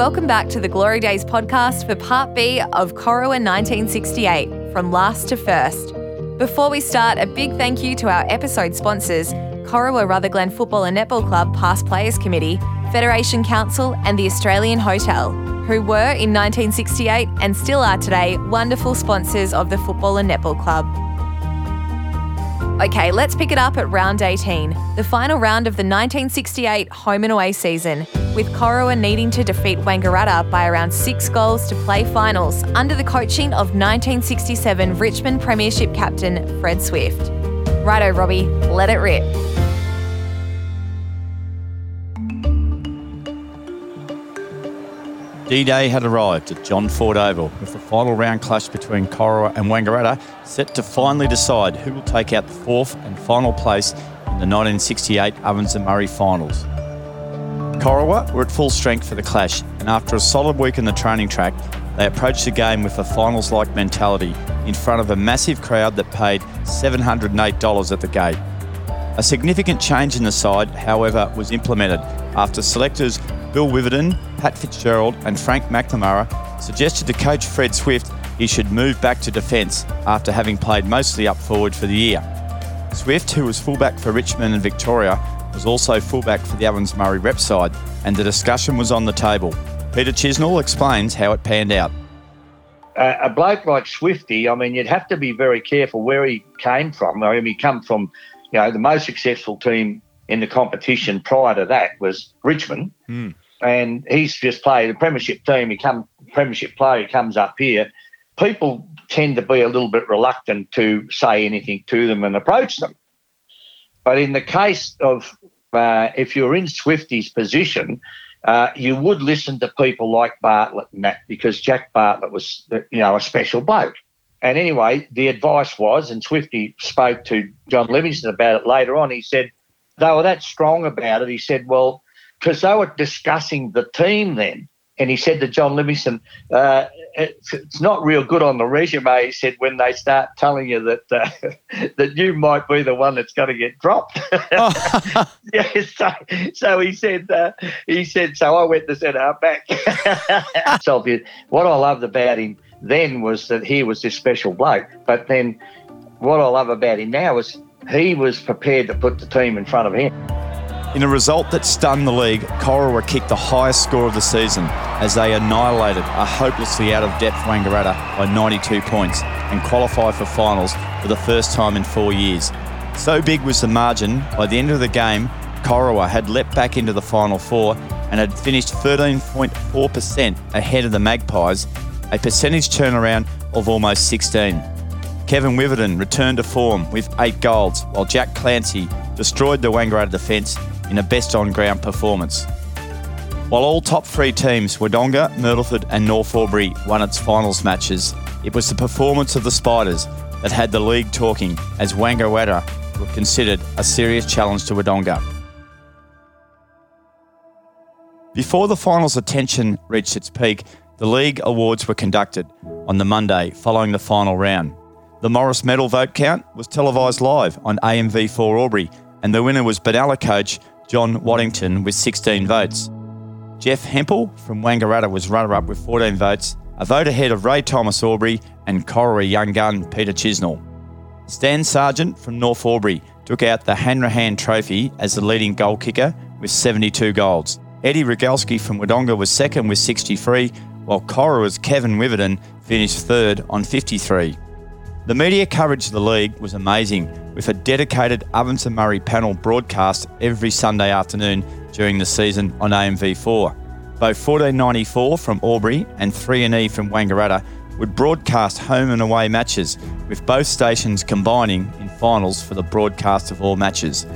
welcome back to the Glory Days podcast for Part B of Corowa 1968, From Last to First. Before we start, a big thank you to our episode sponsors, Corowa Rutherglen Football and Netball Club Past Players Committee, Federation Council and the Australian Hotel, who were in 1968 and still are today wonderful sponsors of the Football and Netball Club. Okay, let's pick it up at round 18, the final round of the 1968 home and away season, with Corowa needing to defeat Wangaratta by around 6 goals to play finals under the coaching of 1967 Richmond Premiership captain Fred Swift. Righto, Robbie, let it rip. D-Day had arrived at John Ford Oval, with the final round clash between Corowa and Wangaratta set to finally decide who will take out the 4th and final place in the 1968 Ovens and Murray finals. Corowa were at full strength for the clash, and after a solid week in the training track, they approached the game with a finals-like mentality in front of a massive crowd that paid $708 at the gate. A significant change in the side, however, was implemented after selectors Bill Wiverton, Pat Fitzgerald and Frank McNamara suggested to coach Fred Swift he should move back to defence after having played mostly up forward for the year. Swift, who was fullback for Richmond and Victoria, was also fullback for the Ovens Murray rep side, and the discussion was on the table. Peter Chisnell explains how it panned out. A bloke like Swifty, I mean, you'd have to be very careful where he came from. I mean, he come from, you know, the most successful team in the competition prior to that was Richmond. Mm. And he's just played a premiership team. Premiership player comes up here. People tend to be a little bit reluctant to say anything to them and approach them. But in the case of if you're in Swifty's position, you would listen to people like Bartlett and that, because Jack Bartlett was, you know, a special bloke. And anyway, the advice was, and Swifty spoke to John Livingston about it later on, he said, they were that strong about it. He said, well, because they were discussing the team then. And he said to John Livingston, it's not real good on the resume, he said, when they start telling you that that you might be the one that's going to get dropped. Oh. Yeah, so he said, so I went to centre back. So what I loved about him then was that he was this special bloke. But then what I love about him now is he was prepared to put the team in front of him. In a result that stunned the league, Corowa kicked the highest score of the season as they annihilated a hopelessly out-of-depth Wangaratta by 92 points and qualified for finals for the first time in 4 years. So big was the margin, by the end of the game, Corowa had leapt back into the Final Four and had finished 13.4% ahead of the Magpies, a percentage turnaround of almost 16. Kevin Wiverton returned to form with 8 goals, while Jack Clancy destroyed the Wangaratta defence in a best-on-ground performance. While all top 3 teams, Wodonga, Myrtleford and North Albury, won its finals matches, it was the performance of the Spiders that had the league talking, as Wangaratta were considered a serious challenge to Wodonga. Before the finals' attention reached its peak, the league awards were conducted on the Monday following the final round. The Morris Medal vote count was televised live on AMV4 Albury, and the winner was Benalla coach John Waddington with 16 votes. Jeff Hempel from Wangaratta was runner-up with 14 votes, a vote ahead of Ray Thomas Albury and Corowa young gun Peter Chisnell. Stan Sargent from North Albury took out the Hanrahan Trophy as the leading goal kicker with 72 goals. Eddie Rogalski from Wodonga was second with 63, while Corowa's Kevin Wiverton finished third on 53. The media coverage of the league was amazing, with a dedicated Ovens and Murray panel broadcast every Sunday afternoon during the season on AMV4. Both 1494 from Albury and 3&E from Wangaratta would broadcast home and away matches, with both stations combining in finals for the broadcast of all matches.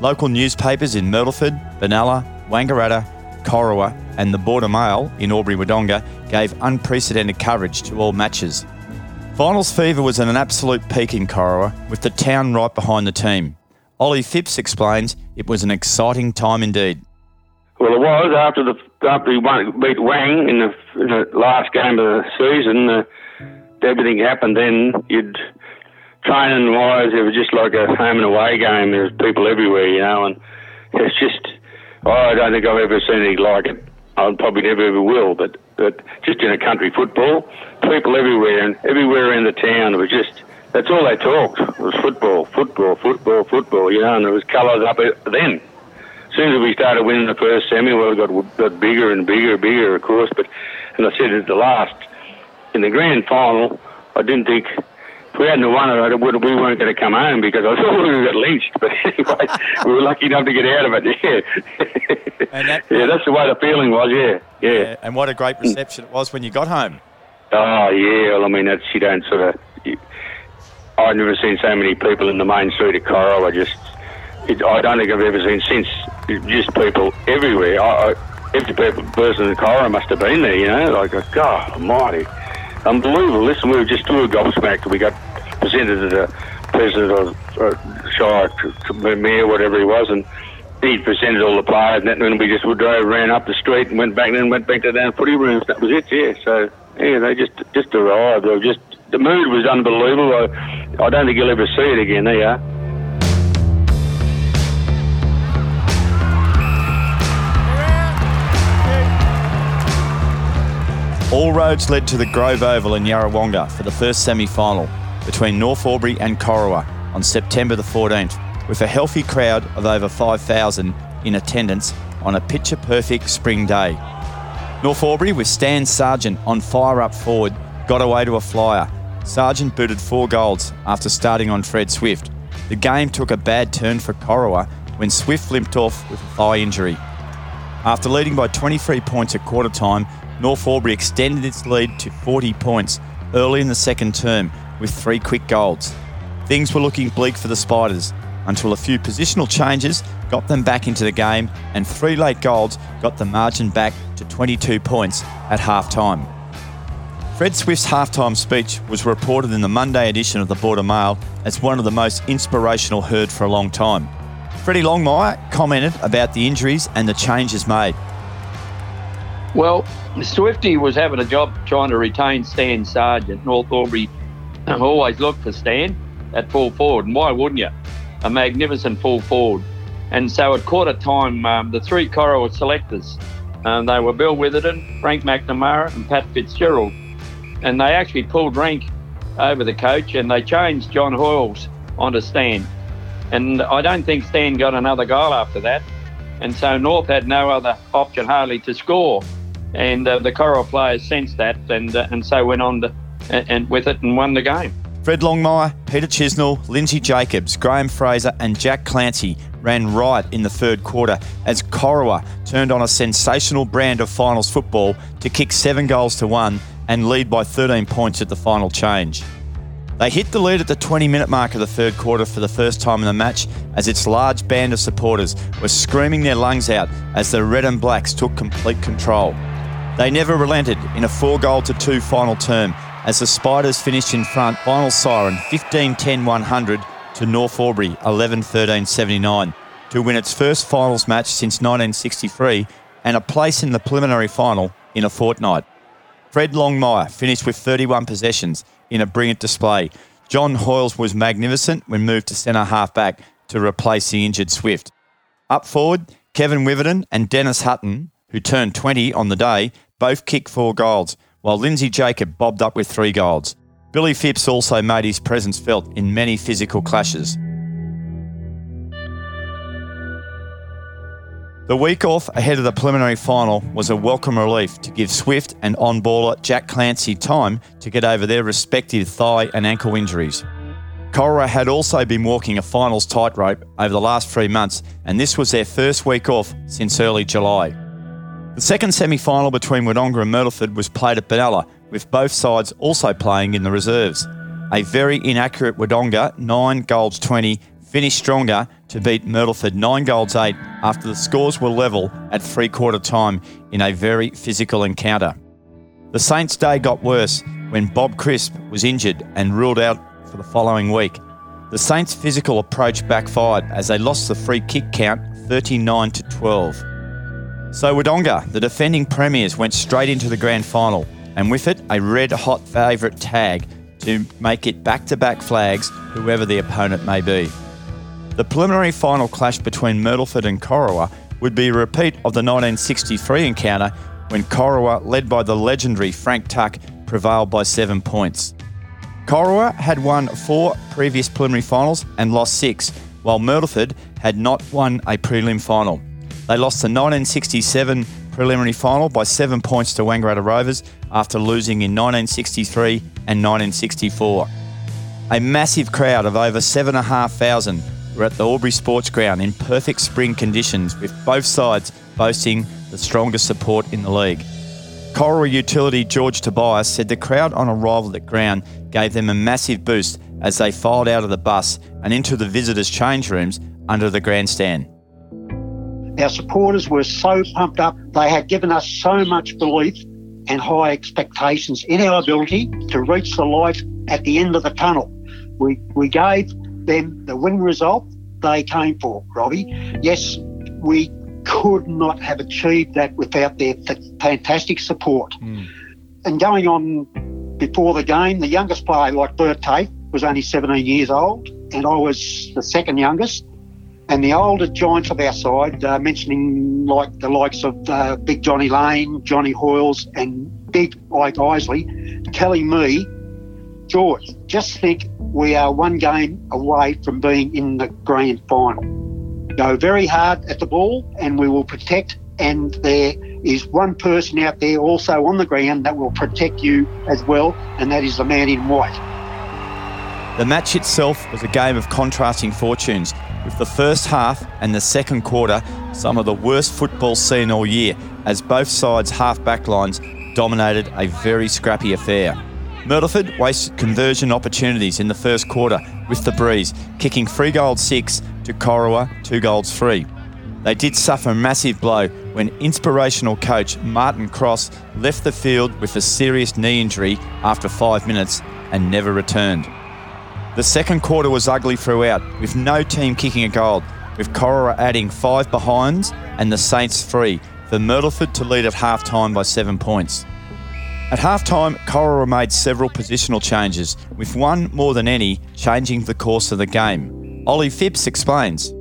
Local newspapers in Myrtleford, Benalla, Wangaratta, Corowa and the Border Mail in Albury Wodonga gave unprecedented coverage to all matches. Finals fever was at an absolute peak in Corowa, with the town right behind the team. Ollie Phipps explains it was an exciting time indeed. Well, it was. After he beat Wang in the last game of the season, everything happened then. You'd training-wise, it was just like a home-and-away game. There was people everywhere, you know, and it's just, I don't think I've ever seen anything like it. I probably never ever will, but just in a country football, people everywhere and everywhere in the town, it was just, that's all they talked. It was football, football, football, football, you know, and it was colours up then. As soon as we started winning the first semi, well, it got bigger and bigger and bigger, of course, but, and I said at the last, in the grand final, I didn't think, if we hadn't won it, we weren't going to come home because I thought we got lynched. But anyway, we were lucky enough to get out of it, yeah. And that's the way the feeling was, yeah. And what a great reception it was when you got home. Oh, yeah, well, I mean, that's, you don't sort of... I've never seen so many people in the main street of Corowa. I don't think I've ever seen since. Just people everywhere. Every person in Corowa must have been there, you know, like, God almighty. Unbelievable. Listen, we were just too gobsmacked. We got presented to the president of Shire, mayor, whatever he was, and he presented all the players, and then we just drove around up the street and went back to down footy rooms. That was it, yeah. So, yeah, they just arrived. They were just, the mood was unbelievable. I don't think you'll ever see it again, there you are. All roads led to the Grove Oval in Yarrawonga for the first semi-final between North Albury and Corowa on September the 14th, with a healthy crowd of over 5,000 in attendance on a picture-perfect spring day. North Albury, with Stan Sargent on fire up forward, got away to a flyer. Sargent booted 4 goals after starting on Fred Swift. The game took a bad turn for Corowa when Swift limped off with a thigh injury. After leading by 23 points at quarter time, North Albury extended its lead to 40 points early in the second term with 3 quick goals. Things were looking bleak for the Spiders until a few positional changes got them back into the game, and 3 late goals got the margin back to 22 points at half-time. Fred Swift's half-time speech was reported in the Monday edition of the Border Mail as one of the most inspirational heard for a long time. Freddie Longmire commented about the injuries and the changes made. Well, Swifty was having a job trying to retain Stan Sargent. North Albury always looked for Stan at full forward, and why wouldn't you? A magnificent full forward. And so at quarter time, the 3 Corowa selectors, they were Bill Wiverton, Frank McNamara and Pat Fitzgerald. And they actually pulled rank over the coach and they changed John Hoyles onto Stan. And I don't think Stan got another goal after that. And so North had no other option hardly to score. And the Corowa players sensed that and so went on with it and won the game. Fred Longmire, Peter Chisnell, Lindsay Jacobs, Graham Fraser and Jack Clancy ran riot in the third quarter as Corowa turned on a sensational brand of finals football to kick 7-1 and lead by 13 points at the final change. They hit the lead at the 20-minute mark of the third quarter for the first time in the match as its large band of supporters were screaming their lungs out as the Red and Blacks took complete control. They never relented in a 4-2 final term as the Spiders finished in front, final siren 15-10-100 to North Albury 11-13-79 to win its first finals match since 1963 and a place in the preliminary final in a fortnight. Fred Longmire finished with 31 possessions in a brilliant display. John Hoyles was magnificent when moved to centre half-back to replace the injured Swift. Up forward, Kevin Wiverton and Dennis Hutton, who turned 20 on the day, both kicked 4 goals, while Lindsay Jacob bobbed up with 3 goals. Billy Phipps also made his presence felt in many physical clashes. The week off ahead of the preliminary final was a welcome relief to give Swift and on-baller Jack Clancy time to get over their respective thigh and ankle injuries. Corowa had also been walking a finals tightrope over the last 3 months, and this was their first week off since early July. The second semi-final between Wodonga and Myrtleford was played at Benalla, with both sides also playing in the reserves. A very inaccurate Wodonga, 9-20, finished stronger to beat Myrtleford 9-8 after the scores were level at three-quarter time in a very physical encounter. The Saints' day got worse when Bob Crisp was injured and ruled out for the following week. The Saints' physical approach backfired as they lost the free kick count 39-12. So Wodonga, the defending premiers, went straight into the grand final, and with it a red-hot favourite tag to make it back-to-back flags whoever the opponent may be. The preliminary final clash between Myrtleford and Corowa would be a repeat of the 1963 encounter when Corowa, led by the legendary Frank Tuck, prevailed by 7 points. Corowa had won 4 previous preliminary finals and lost 6, while Myrtleford had not won a prelim final. They lost the 1967 preliminary final by 7 points to Wangaratta Rovers after losing in 1963 and 1964. A massive crowd of over 7,500 were at the Albury Sports Ground in perfect spring conditions, with both sides boasting the strongest support in the league. Corowa utility George Tobias said the crowd on arrival at the ground gave them a massive boost as they filed out of the bus and into the visitors' change rooms under the grandstand. Our supporters were so pumped up. They had given us so much belief and high expectations in our ability to reach the light at the end of the tunnel. We gave them the win result they came for, Robbie. Yes, we could not have achieved that without their fantastic support. Mm. And going on before the game, the youngest player, like Bert Tate, was only 17 years old, and I was the second youngest. And the older giants of our side, mentioning like the likes of Big Johnny Lane, John Hoyles and Big Ike Isley, telling me, George, just think we are one game away from being in the grand final. Go very hard at the ball and we will protect, and there is one person out there also on the ground that will protect you as well, and that is the man in white. The match itself was a game of contrasting fortunes, with the first half and the second quarter some of the worst football seen all year, as both sides' half-back lines dominated a very scrappy affair. Myrtleford wasted conversion opportunities in the first quarter with the breeze, kicking 3 goals 6 to Corowa 2 goals 3. They did suffer a massive blow when inspirational coach Martin Cross left the field with a serious knee injury after 5 minutes and never returned. The second quarter was ugly throughout, with no team kicking a goal, with Corowa adding 5 behinds and the Saints 3 for Myrtleford to lead at half-time by 7 points. At half-time, Corowa made several positional changes, with one more than any changing the course of the game. Ollie Phipps explains.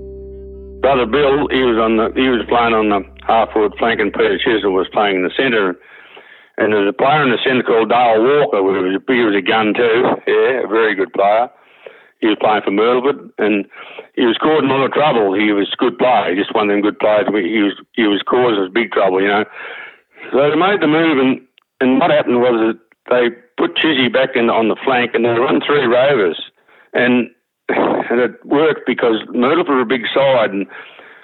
Brother Bill, he was playing on the half-forward flank, and Peter Chisnell was playing in the centre. And there's a player in the centre called Dale Walker. He was a gun too, yeah, a very good player. He was playing for Myrtleford, and he was causing a lot of trouble. He was a good player, just one of them good players. He was causing big trouble, you know. So they made the move, and what happened was that they put Chizzy back in on the flank, and they run 3 Rovers. And it worked because Myrtleford were a big side, and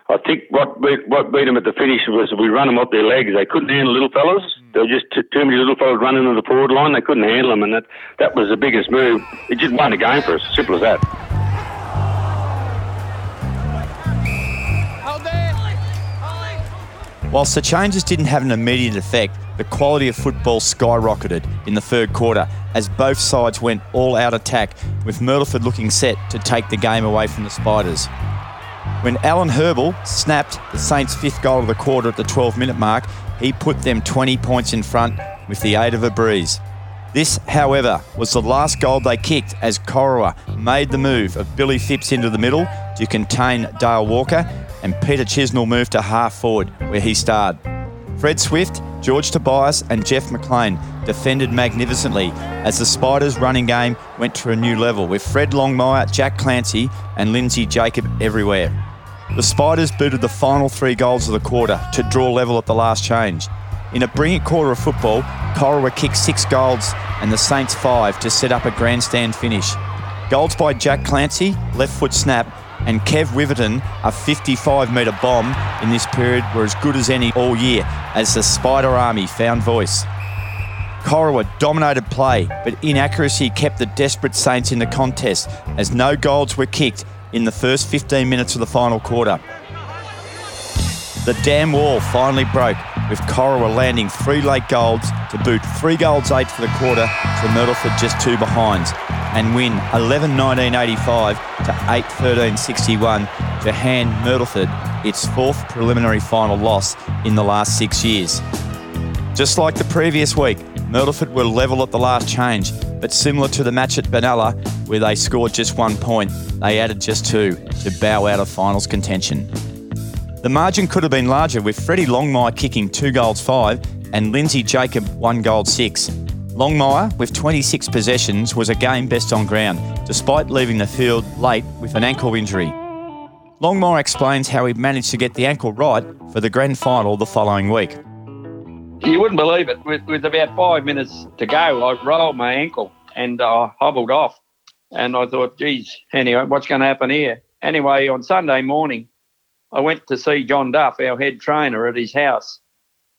I think what beat them at the finish was we run them up their legs. They couldn't handle little fellas. There were just too many little fellas running into the forward line. They couldn't handle them, and that was the biggest move. It just won the game for us, simple as that. Whilst the changes didn't have an immediate effect, the quality of football skyrocketed in the third quarter as both sides went all-out attack, with Myrtleford looking set to take the game away from the Spiders. When Alan Herbal snapped the Saints' 5th goal of the quarter at the 12-minute mark, he put them 20 points in front with the aid of a breeze. This, however, was the last goal they kicked, as Corowa made the move of Billy Phipps into the middle to contain Dale Walker, and Peter Chisnell moved to half-forward, where he starred. Fred Swift, George Tobias and Jeff McLean defended magnificently as the Spiders' running game went to a new level, with Fred Longmire, Jack Clancy and Lindsay Jacobs everywhere. The Spiders booted the final 3 goals of the quarter to draw level at the last change. In a brilliant quarter of football, Corowa kicked 6 goals and the Saints 5 to set up a grandstand finish. Goals by Jack Clancy, left foot snap, and Kev Wiverton, a 55-metre bomb in this period, were as good as any all year as the Spider Army found voice. Corowa dominated play, but inaccuracy kept the desperate Saints in the contest as no goals were kicked in the first 15 minutes of the final quarter. The dam wall finally broke, with Corowa landing 3 late goals to boot 3 goals 8 for the quarter to Myrtleford just 2 behinds, and win 11-19-85 to 8-13-61 to hand Myrtleford its 4th preliminary final loss in the last 6 years. Just like the previous week, Myrtleford were level at the last change, but similar to the match at Benalla, where they scored just 1 point, they added just 2 to bow out of finals contention. The margin could have been larger, with Freddie Longmire kicking 2 goals 5 and Lindsay Jacobs 1 goal 6. Longmire, with 26 possessions, was again best on ground, despite leaving the field late with an ankle injury. Longmire explains how he managed to get the ankle right for the grand final the following week. You wouldn't believe it. With about 5 minutes to go, I rolled my ankle and hobbled off. And I thought, geez, anyway, what's going to happen here? Anyway, on Sunday morning, I went to see John Duff, our head trainer, at his house.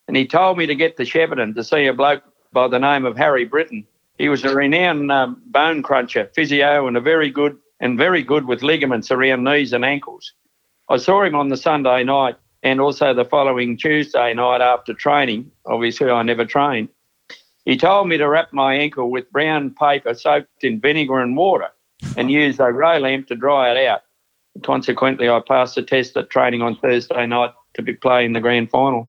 And he told me to get to Shepparton to see a bloke by the name of Harry Britton. He was a renowned bone cruncher, physio, and very good with ligaments around knees and ankles. I saw him on the Sunday night and also the following Tuesday night after training. Obviously, I never trained. He told me to wrap my ankle with brown paper soaked in vinegar and water and use a row lamp to dry it out. Consequently, I passed the test at training on Thursday night to be playing the grand final.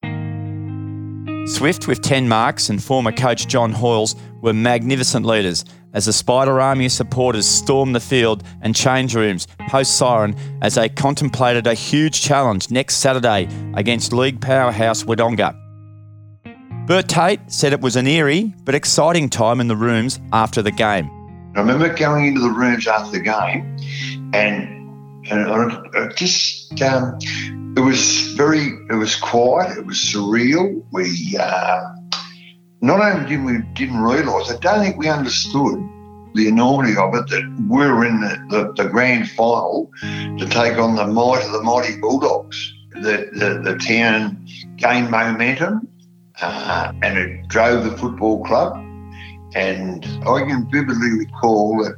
Swift, with 10 marks, and former coach John Hoyles were magnificent leaders as the Spider Army supporters stormed the field and change rooms post-siren as they contemplated a huge challenge next Saturday against league powerhouse Wodonga. Bert Tate said it was an eerie but exciting time in the rooms after the game. I remember going into the rooms after the game and it was quiet, it was surreal. We not only didn't realise, I don't think we understood the enormity of it, that we were in the grand final to take on the might of the mighty Bulldogs. The town gained momentum and it drove the football club. And I can vividly recall that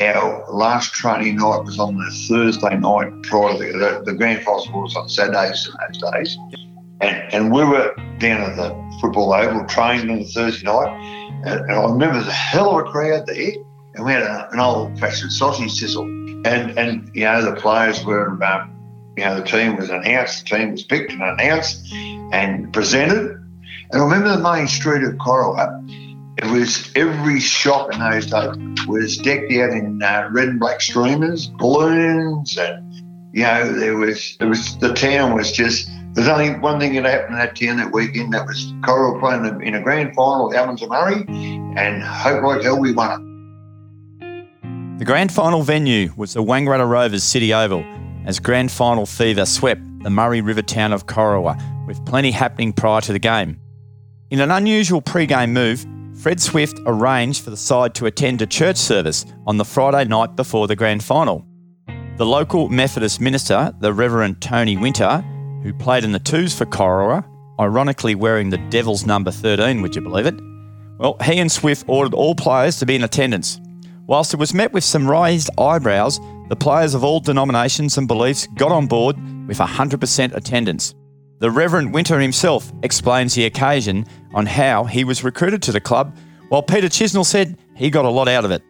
our last training night was on the Thursday night prior to the grand final was on Saturdays in those days. And we were down at the football oval training on the Thursday night. And I remember the hell of a crowd there. And we had an old-fashioned sausage sizzle. And you know, the players were, the team was announced, the team was picked and announced and presented. And I remember the main street of Corowa. It was every shop in those days was decked out in red and black streamers, balloons, and the town was just. There's only one thing that happened in that town that weekend. That was Corowa playing in a grand final at Ovens and Murray, and hope like hell we won it. The grand final venue was the Wangaratta Rovers City Oval, as grand final fever swept the Murray River town of Corowa, with plenty happening prior to the game. In an unusual pre-game move, Fred Swift arranged for the side to attend a church service on the Friday night before the grand final. The local Methodist minister, the Reverend Tony Winter, who played in the twos for Corowa, ironically wearing the Devil's number 13, would you believe it? Well, he and Swift ordered all players to be in attendance. Whilst it was met with some raised eyebrows, the players of all denominations and beliefs got on board with 100% attendance. The Reverend Winter himself explains the occasion on how he was recruited to the club, while Peter Chisnell said he got a lot out of it.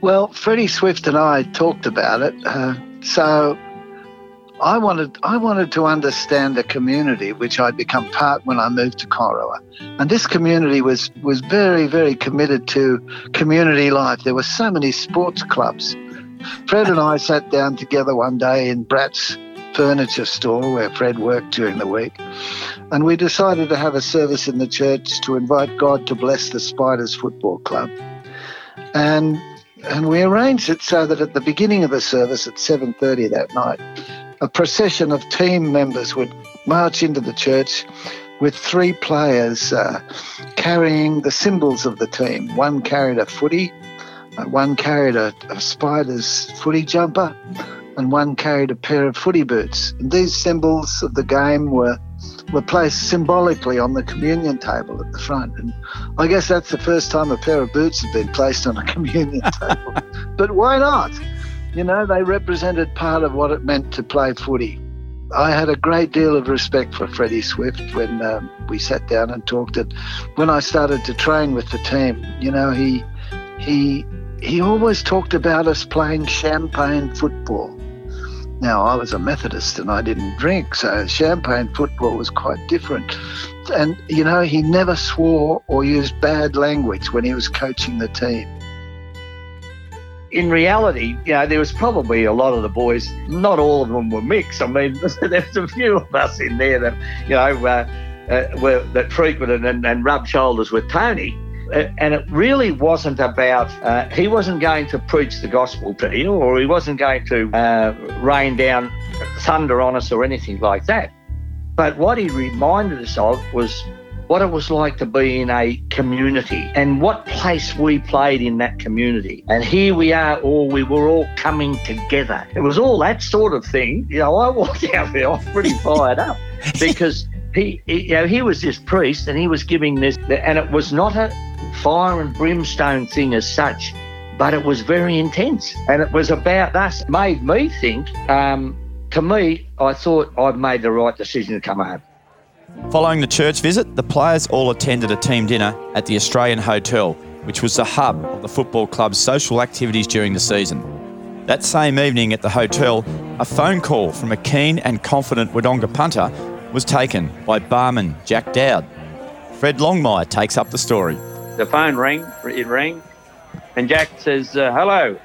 Well, Freddie Swift and I talked about it, so I wanted to understand the community, which I'd become part when I moved to Corowa. And this community was very, very committed to community life. There were so many sports clubs. Fred and I sat down together one day in Brat's furniture store where Fred worked during the week, and we decided to have a service in the church to invite God to bless the Spiders Football Club, and we arranged it so that at the beginning of the service at 7:30 that night, a procession of team members would march into the church with 3 players carrying the symbols of the team. One carried a footy, one carried a Spiders footy jumper, and one carried a pair of footy boots. And these symbols of the game were placed symbolically on the communion table at the front. And I guess that's the first time a pair of boots had been placed on a communion table. But why not? You know, they represented part of what it meant to play footy. I had a great deal of respect for Freddie Swift when we sat down and talked. And when I started to train with the team, you know, he always talked about us playing champagne football. Now, I was a Methodist and I didn't drink, so champagne football was quite different. And, you know, he never swore or used bad language when he was coaching the team. in reality, you know, there was probably a lot of the boys, not all of them were mixed. I mean, there's a few of us in there that, you know, that frequented and rubbed shoulders with Tony. And it really wasn't about, he wasn't going to preach the gospel to you, or he wasn't going to rain down thunder on us or anything like that. But what he reminded us of was what it was like to be in a community and what place we played in that community. And here we are, all we were all coming together. It was all that sort of thing. You know, I walked out there, I was pretty fired up because he, you know, he was this priest and he was giving this, and it was not a fire and brimstone thing as such, but it was very intense. And it was about us. It made me think, to me, I thought I'd made the right decision to come home. Following the church visit, the players all attended a team dinner at the Australian Hotel, which was the hub of the football club's social activities during the season. That same evening at the hotel, a phone call from a keen and confident Wodonga punter was taken by barman Jack Dowd. Fred Longmire takes up the story. The phone rang, and Jack says, hello.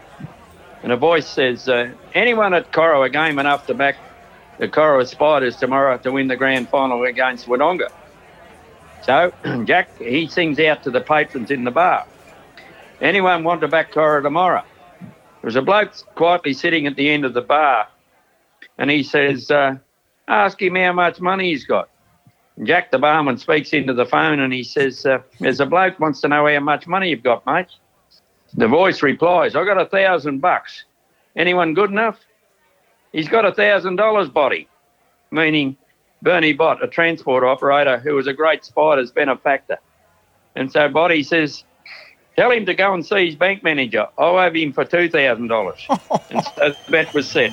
And a voice says, anyone at Corowa game enough to back the Corowa Spiders tomorrow to win the grand final against Wodonga? So Jack, he sings out to the patrons in the bar. Anyone want to back Corowa tomorrow? There was a bloke quietly sitting at the end of the bar, and he says, ask him how much money he's got. And Jack, the barman, speaks into the phone and he says, there's a bloke wants to know how much money you've got, mate. The voice replies, I got $1,000. Anyone good enough? He's got $1,000 body, meaning Bernie Bott, a transport operator who was a great Spiders benefactor. And so Body says, tell him to go and see his bank manager. I'll have him for $2,000. And so the bet was set.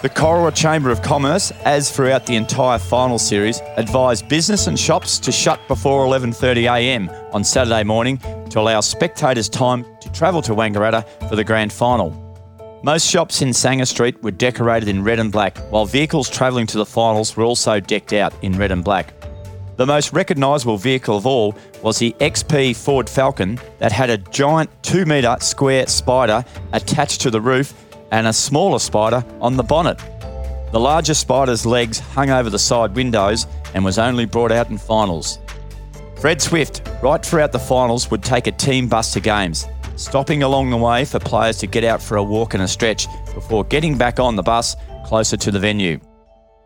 The Corowa Chamber of Commerce, as throughout the entire final series, advised business and shops to shut before 11:30am on Saturday morning to allow spectators time to travel to Wangaratta for the grand final. Most shops in Sanger Street were decorated in red and black, while vehicles travelling to the finals were also decked out in red and black. The most recognisable vehicle of all was the XP Ford Falcon that had a giant 2-metre square spider attached to the roof and a smaller spider on the bonnet. The larger spider's legs hung over the side windows and was only brought out in finals. Fred Swift, right throughout the finals, would take a team bus to games, stopping along the way for players to get out for a walk and a stretch before getting back on the bus closer to the venue.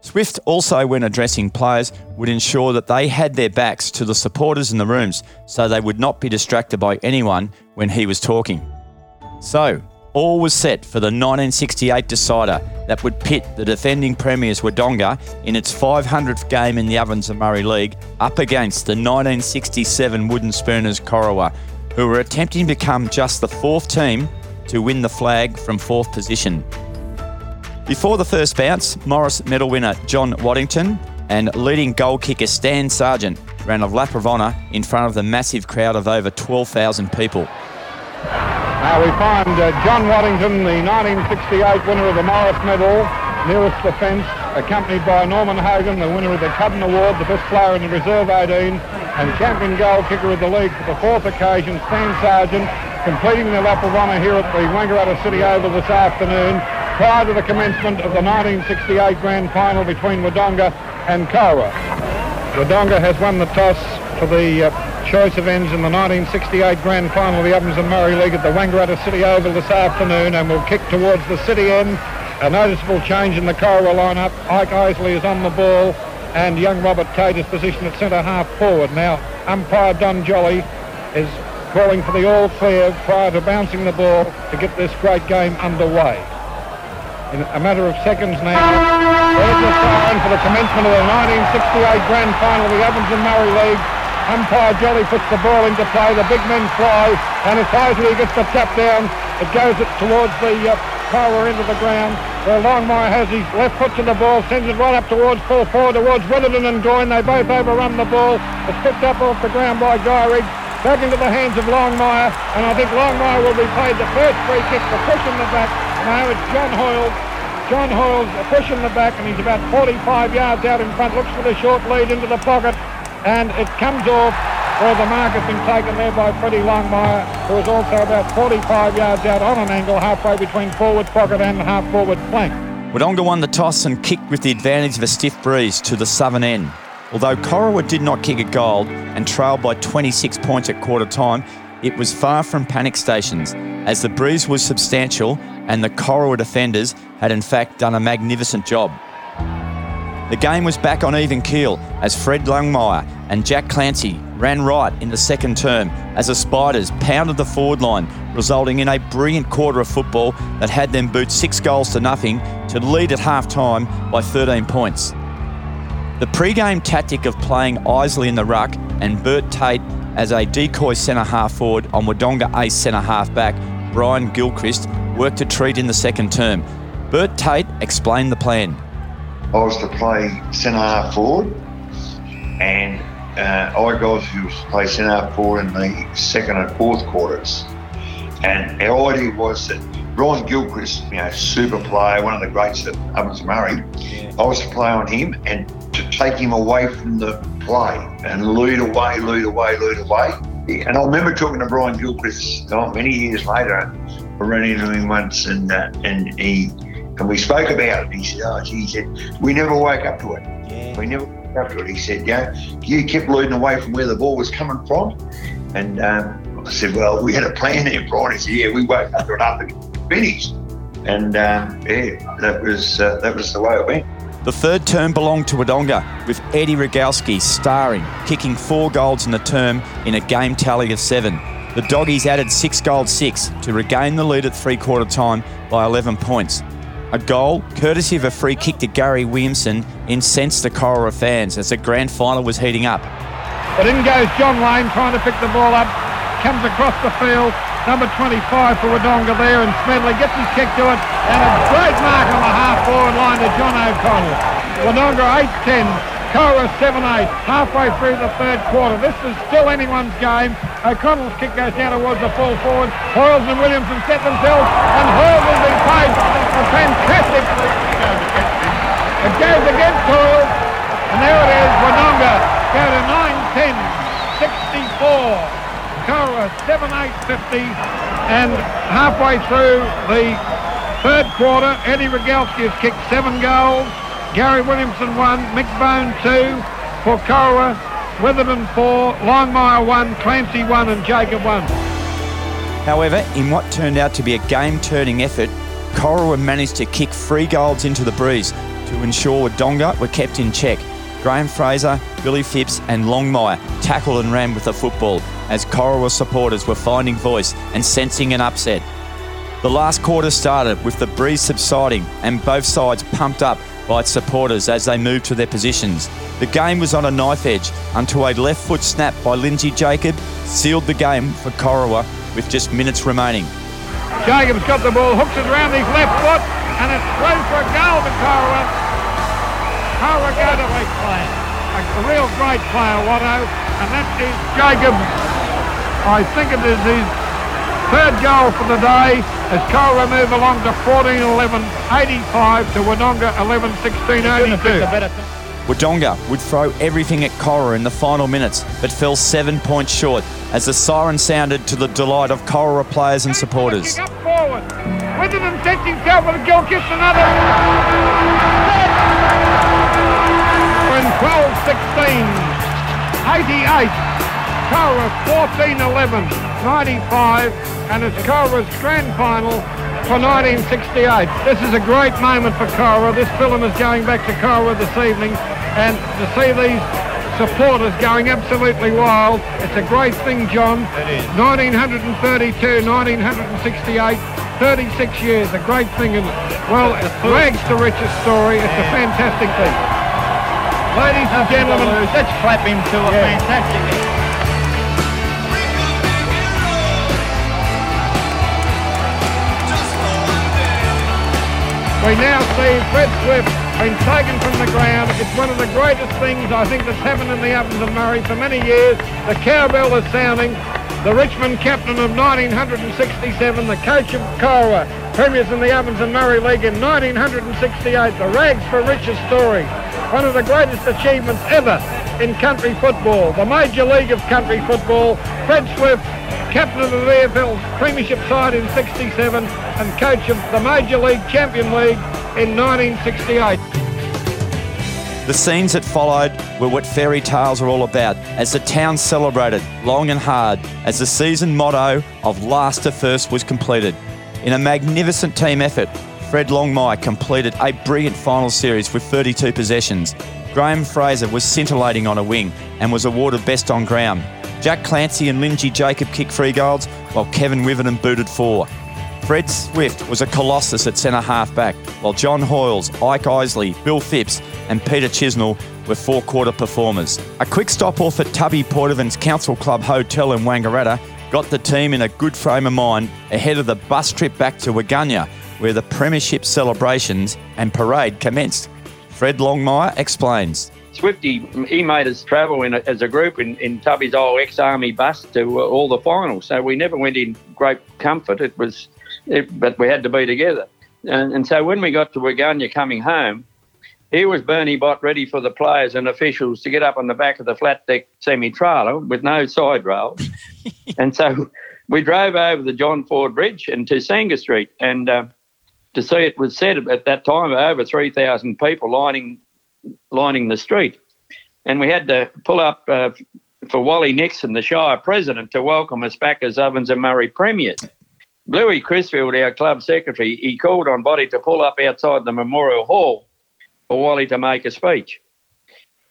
Swift also, when addressing players, would ensure that they had their backs to the supporters in the rooms so they would not be distracted by anyone when he was talking. So, all was set for the 1968 decider that would pit the defending premiers Wodonga in its 500th game in the Ovens and Murray League up against the 1967 Wooden Spooners Corowa, who were attempting to become just the fourth team to win the flag from fourth position. Before the first bounce, Morris Medal winner John Waddington and leading goal kicker Stan Sargent ran a lap of honour in front of the massive crowd of over 12,000 people. Now we find John Waddington, the 1968 winner of the Morris Medal, nearest the fence, accompanied by Norman Hogan, the winner of the Cudden Award, the best player in the Reserve 18, and champion goal kicker of the league for the fourth occasion, Stan Sargent, completing their lap of honour here at the Wangaratta City Oval this afternoon, prior to the commencement of the 1968 grand final between Wodonga and Corowa. Wodonga has won the toss for the choice of ends in the 1968 grand final of the Ovens and Murray League at the Wangaratta City Oval this afternoon, and will kick towards the city end. A noticeable change in the Corowa lineup. Ike Isley is on the ball, and young Robert Tate is positioned at centre half forward. Now umpire Don Jolly is calling for the all clear prior to bouncing the ball to get this great game underway. In a matter of seconds now, there's the sign for the commencement of the 1968 grand final of the Ovens and Murray League. Umpire Jolly puts the ball into play, the big men fly, and if Isley gets the tap down, it goes it towards the Corowa into the ground, where Longmire has his left foot to the ball, sends it right up towards full forward, towards Witherden and Goyne. They both overrun the ball. It's picked up off the ground by Guyrig, back into the hands of Longmire, and I think Longmire will be paid the first free kick for pushing the back. Now it's John Hoyles. John Hoyles pushing the back, and he's about 45 yards out in front, looks for the short lead into the pocket, and it comes off where the mark has been taken there by Freddie Longmire, who is also about 45 yards out on an angle halfway between forward pocket and half-forward flank. Wodonga won the toss and kicked with the advantage of a stiff breeze to the southern end. Although Corowa did not kick a goal and trailed by 26 points at quarter time, it was far from panic stations, as the breeze was substantial and the Corowa defenders had in fact done a magnificent job. The game was back on even keel as Fred Longmire and Jack Clancy ran right in the second term as the Spiders pounded the forward line, resulting in a brilliant quarter of football that had them boot 6-0 to lead at half-time by 13 points. The pre-game tactic of playing Isley in the ruck and Bert Tate as a decoy centre-half forward on Wodonga ace centre-half back Brian Gilchrist worked a treat in the second term. Bert Tate explained the plan. I was to play centre-half forward, and Ike Isley was to play centre-half forward in the second and fourth quarters. And our idea was that Brian Gilchrist, super player, one of the greats at Ovens and Murray, I was to play on him and to take him away from the play and lead away. And I remember talking to Brian Gilchrist many years later. I ran into him once and we spoke about it. He said, he said, we never woke up to it. Yeah. We never woke up to it. He said, you kept leading away from where the ball was coming from. And I said, well, we had a plan there, Brian. He said, we woke up to it after it finished. And that was the way it went. The third term belonged to Wodonga, with Eddie Rogalski starring, kicking 4 goals in the term in a game tally of 7. The Doggies added 6-6 to regain the lead at three-quarter time by 11 points. A goal, courtesy of a free kick to Gary Williamson, incensed the Corowa fans as the grand final was heating up. But in goes John Lane trying to pick the ball up, comes across the field, number 25 for Wodonga there, and Smedley gets his kick to it, and a great mark on the half-forward line to John O'Connell. Wodonga 8-10, Corowa 7-8, halfway through the third quarter. This is still anyone's game. O'Connell's kick goes down towards the full forward. Hoyles and Williamson set themselves, and Hoyles will be paid. A fantastic it goes against Hoyles, and there it is. Wodonga go to 9-10-64, Corowa 7-8-50, and halfway through the third quarter Eddie Rogalski has kicked 7 goals, Gary Williamson 1, McBone 2 for Corowa, Wiverton 4, Longmire 1, Clancy 1 and Jacob 1. However, in what turned out to be a game-turning effort, Corowa managed to kick 3 goals into the breeze to ensure Wodonga were kept in check. Graham Fraser, Billy Phipps and Longmire tackled and ran with the football as Corowa supporters were finding voice and sensing an upset. The last quarter started with the breeze subsiding and both sides pumped up by its supporters as they moved to their positions. The game was on a knife edge until a left foot snap by Lindsay Jacobs sealed the game for Corowa with just minutes remaining. Jacobs got the ball, hooks it around his left foot, and it's through for a goal to Corowa. Corowa go to a player, a real great player, Watto, and that is Jacobs. I think it is his third goal for the day as Corowa move along to 14-11-85 to Wodonga 11-16-82. Wodonga would throw everything at Corowa in the final minutes, but fell 7 points short as the siren sounded to the delight of Corowa players and supporters. Up forward, Wiverton sets himself with a Gilchrist, another. We're in 12-16-88, Corowa 14-11-95, and it's Corowa's grand final for 1968. This is a great moment for Corowa. This film is going back to Corowa this evening, and to see these supporters going absolutely wild. It's a great thing, John. It is. 1932, 1968, 36 years, a great thing. And well, it drags the richest story. It's a fantastic thing. Ladies and gentlemen, let's clap him to a fantastic thing. We now see Fred Swift been taken from the ground. It's one of the greatest things I think that's happened in the Ovens and Murray for many years. The cowbell is sounding. The Richmond captain of 1967, the coach of Corowa, premiers in the Ovens and Murray League in 1968. The rags for riches story. One of the greatest achievements ever in country football, the major league of country football. Fred Swift, captain of the VFL Premiership side in 67 and coach of the Major League Champion League in 1968. The scenes that followed were what fairy tales are all about, as the town celebrated long and hard as the season motto of last to first was completed. In a magnificent team effort, Fred Longmire completed a brilliant final series with 32 possessions. Graham Fraser was scintillating on a wing and was awarded best on ground. Jack Clancy and Lindsay Jacobs kicked free goals, while Kevin Wiverton booted four. Fred Swift was a colossus at centre half-back, while John Hoyles, Ike Isley, Bill Phipps and Peter Chisnell were four-quarter performers. A quick stop-off at Tubby Portaven's Council Club Hotel in Wangaratta got the team in a good frame of mind ahead of the bus trip back to Wodonga, where the premiership celebrations and parade commenced. Fred Longmire explains. Swifty, he made us travel as a group in Tubby's old ex-army bus to all the finals, so we never went in great comfort. But we had to be together. And so when we got to Wodonga coming home, here was Bernie Bott ready for the players and officials to get up on the back of the flat deck semi-trailer with no side rails. And so we drove over the John Ford Bridge and to Sanger Street. And to see, it was said at that time, over 3,000 people lining the street. And we had to pull up for Wally Nixon, the Shire President, to welcome us back as Ovens and Murray Premiers. Bluey Crisfield, our club secretary, he called on Boddy to pull up outside the Memorial Hall for Wally to make a speech.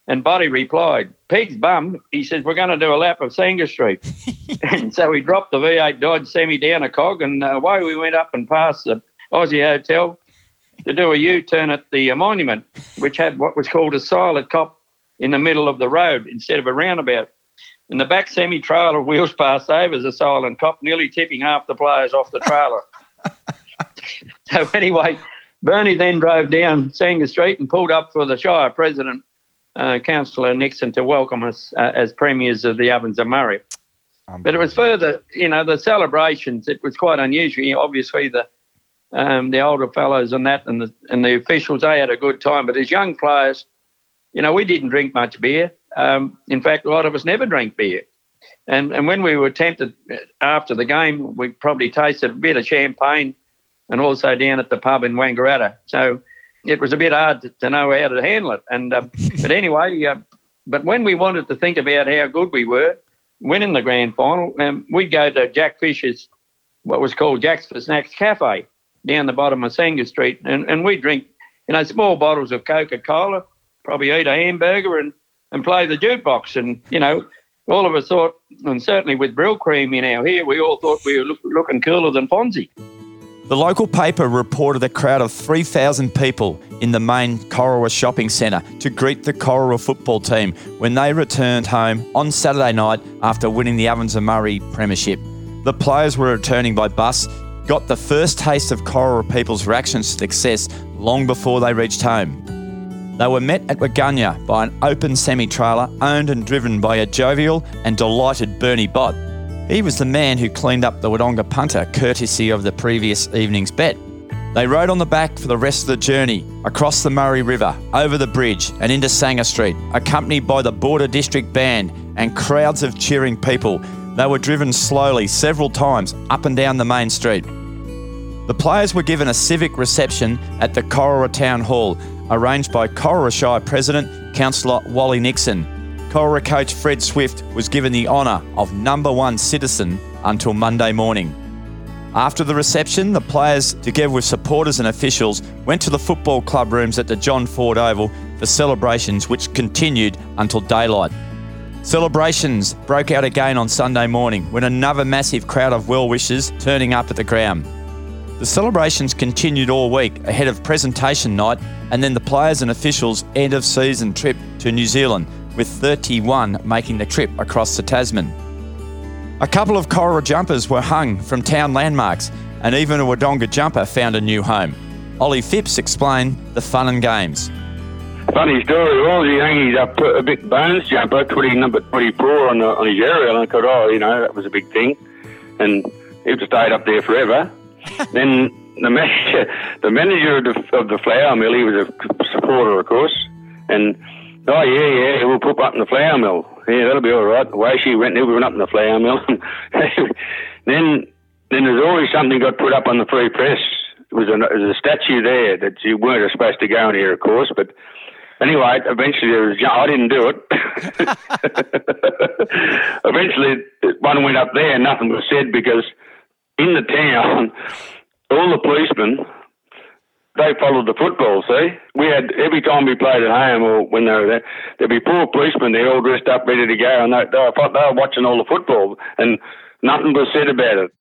And Boddy replied, "Pig's bum," he says, "we're going to do a lap of Sanger Street." And so we dropped the V8 Dodge Semi down a cog and away we went up and past the Aussie Hotel to do a U-turn at the monument, which had what was called a silent cop in the middle of the road instead of a roundabout. And the back semi-trailer wheels passed over as a silent cop, nearly tipping half the players off the trailer. So anyway, Bernie then drove down Sanger Street and pulled up for the Shire President, Councillor Nixon, to welcome us as Premiers of the Ovens and Murray. But it was further, the celebrations, it was quite unusual. Obviously, the older fellows and that and the officials, they had a good time. But as young players, we didn't drink much beer. In fact, a lot of us never drank beer. And when we were tempted after the game, we probably tasted a bit of champagne and also down at the pub in Wangaratta. So it was a bit hard to know how to handle it. And But anyway, but when we wanted to think about how good we were, winning the grand final, we'd go to Jack Fisher's, what was called Jack's for Snacks Cafe, down the bottom of Sanger Street. And we'd drink, small bottles of Coca-Cola, probably eat a hamburger and play the jukebox. And, all of us thought, and certainly with Brill Cream in our hair, we all thought we were looking cooler than Fonzie. The local paper reported a crowd of 3,000 people in the main Corowa shopping centre to greet the Corowa football team when they returned home on Saturday night after winning the Ovens and Murray Premiership. The players were returning by bus, got the first taste of Corowa people's reaction to success long before they reached home. They were met at Wodonga by an open semi-trailer owned and driven by a jovial and delighted Bernie Bott. He was the man who cleaned up the Wodonga punter, courtesy of the previous evening's bet. They rode on the back for the rest of the journey, across the Murray River, over the bridge and into Sanger Street, accompanied by the Border District Band and crowds of cheering people. They were driven slowly several times up and down the main street. The players were given a civic reception at the Corowa Town Hall, arranged by Corowa Shire President, Councillor Wally Nixon. Corowa coach Fred Swift was given the honour of number one citizen until Monday morning. After the reception, the players, together with supporters and officials, went to the football club rooms at the John Ford Oval for celebrations, which continued until daylight. Celebrations broke out again on Sunday morning when another massive crowd of well-wishers turning up at the ground. The celebrations continued all week ahead of presentation night, and then the players and officials' end-of-season trip to New Zealand, with 31 making the trip across the Tasman. A couple of Corowa jumpers were hung from town landmarks, and even a Wodonga jumper found a new home. Ollie Phipps explained the fun and games. Funny story, Aussie hangies up a big Bones jumper, number 24 on his aerial in Corowa, that was a big thing, and he just stayed up there forever. Then the manager of the flour mill, he was a supporter, of course, and, we'll put up in the flour mill. Yeah, that'll be all right. The way she went, we went up in the flour mill. Then there's always something got put up on the Free Press. There was a statue there that you weren't supposed to go in here, of course, but anyway, eventually there was, I didn't do it. Eventually one went up there and nothing was said, because in the town, all the policemen, they followed the football, see? We had, every time we played at home or when they were there, there'd be poor policemen, they're all dressed up, ready to go, and they were watching all the football, and nothing was said about it.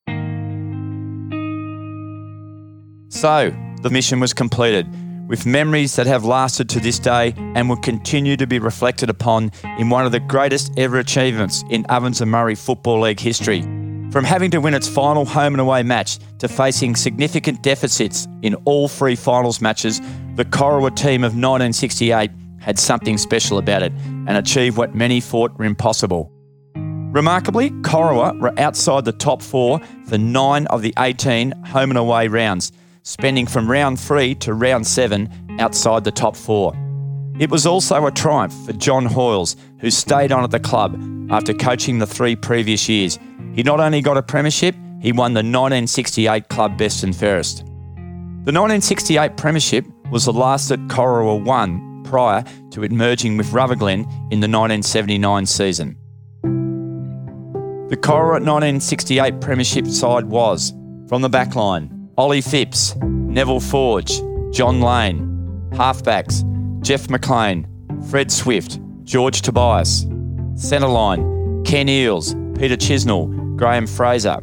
So, the mission was completed, with memories that have lasted to this day and will continue to be reflected upon in one of the greatest ever achievements in Ovens and Murray Football League history. From having to win its final home and away match to facing significant deficits in all three finals matches, the Corowa team of 1968 had something special about it and achieved what many thought were impossible. Remarkably, Corowa were outside the top four for 9 of the 18 home and away rounds, spending from round 3 to round 7 outside the top 4. It was also a triumph for John Hoyles, who stayed on at the club after coaching the 3 previous years. He not only got a premiership, he won the 1968 club best and fairest. The 1968 premiership was the last that Corowa won prior to it merging with Rutherglen in the 1979 season. The Corowa 1968 premiership side was, from the backline, Ollie Phipps, Neville Forge, John Lane, halfbacks, Jeff McLean, Fred Swift, George Tobias, centreline, Ken Eales, Peter Chisnell, Graham Fraser,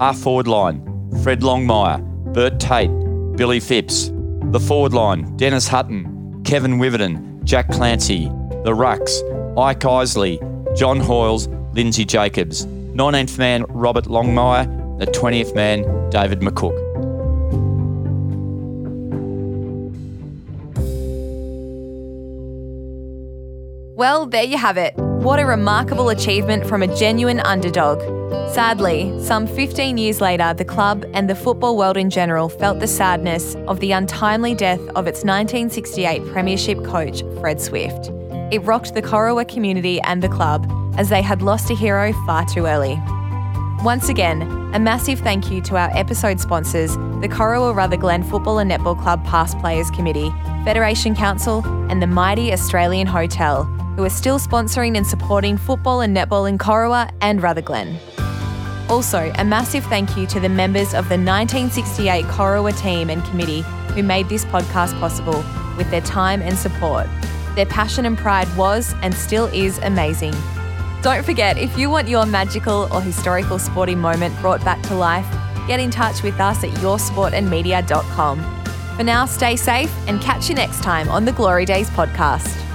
half forward line, Fred Longmire, Bert Tate, Billy Phipps, the forward line, Dennis Hutton, Kevin Wiverton, Jack Clancy, the rucks, Ike Isley, John Hoyles, Lindsay Jacobs, 19th man Robert Longmire, the 20th man David McCook. Well, there you have it. What a remarkable achievement from a genuine underdog. Sadly, some 15 years later, the club and the football world in general felt the sadness of the untimely death of its 1968 premiership coach, Fred Swift. It rocked the Corowa community and the club, as they had lost a hero far too early. Once again, a massive thank you to our episode sponsors, the Corowa Rutherglen Football and Netball Club Past Players Committee, Federation Council and the mighty Australian Hotel, who are still sponsoring and supporting football and netball in Corowa and Rutherglen. Also, a massive thank you to the members of the 1968 Corowa team and committee who made this podcast possible with their time and support. Their passion and pride was and still is amazing. Don't forget, if you want your magical or historical sporting moment brought back to life, get in touch with us at yoursportandmedia.com. For now, stay safe and catch you next time on the Glory Days podcast.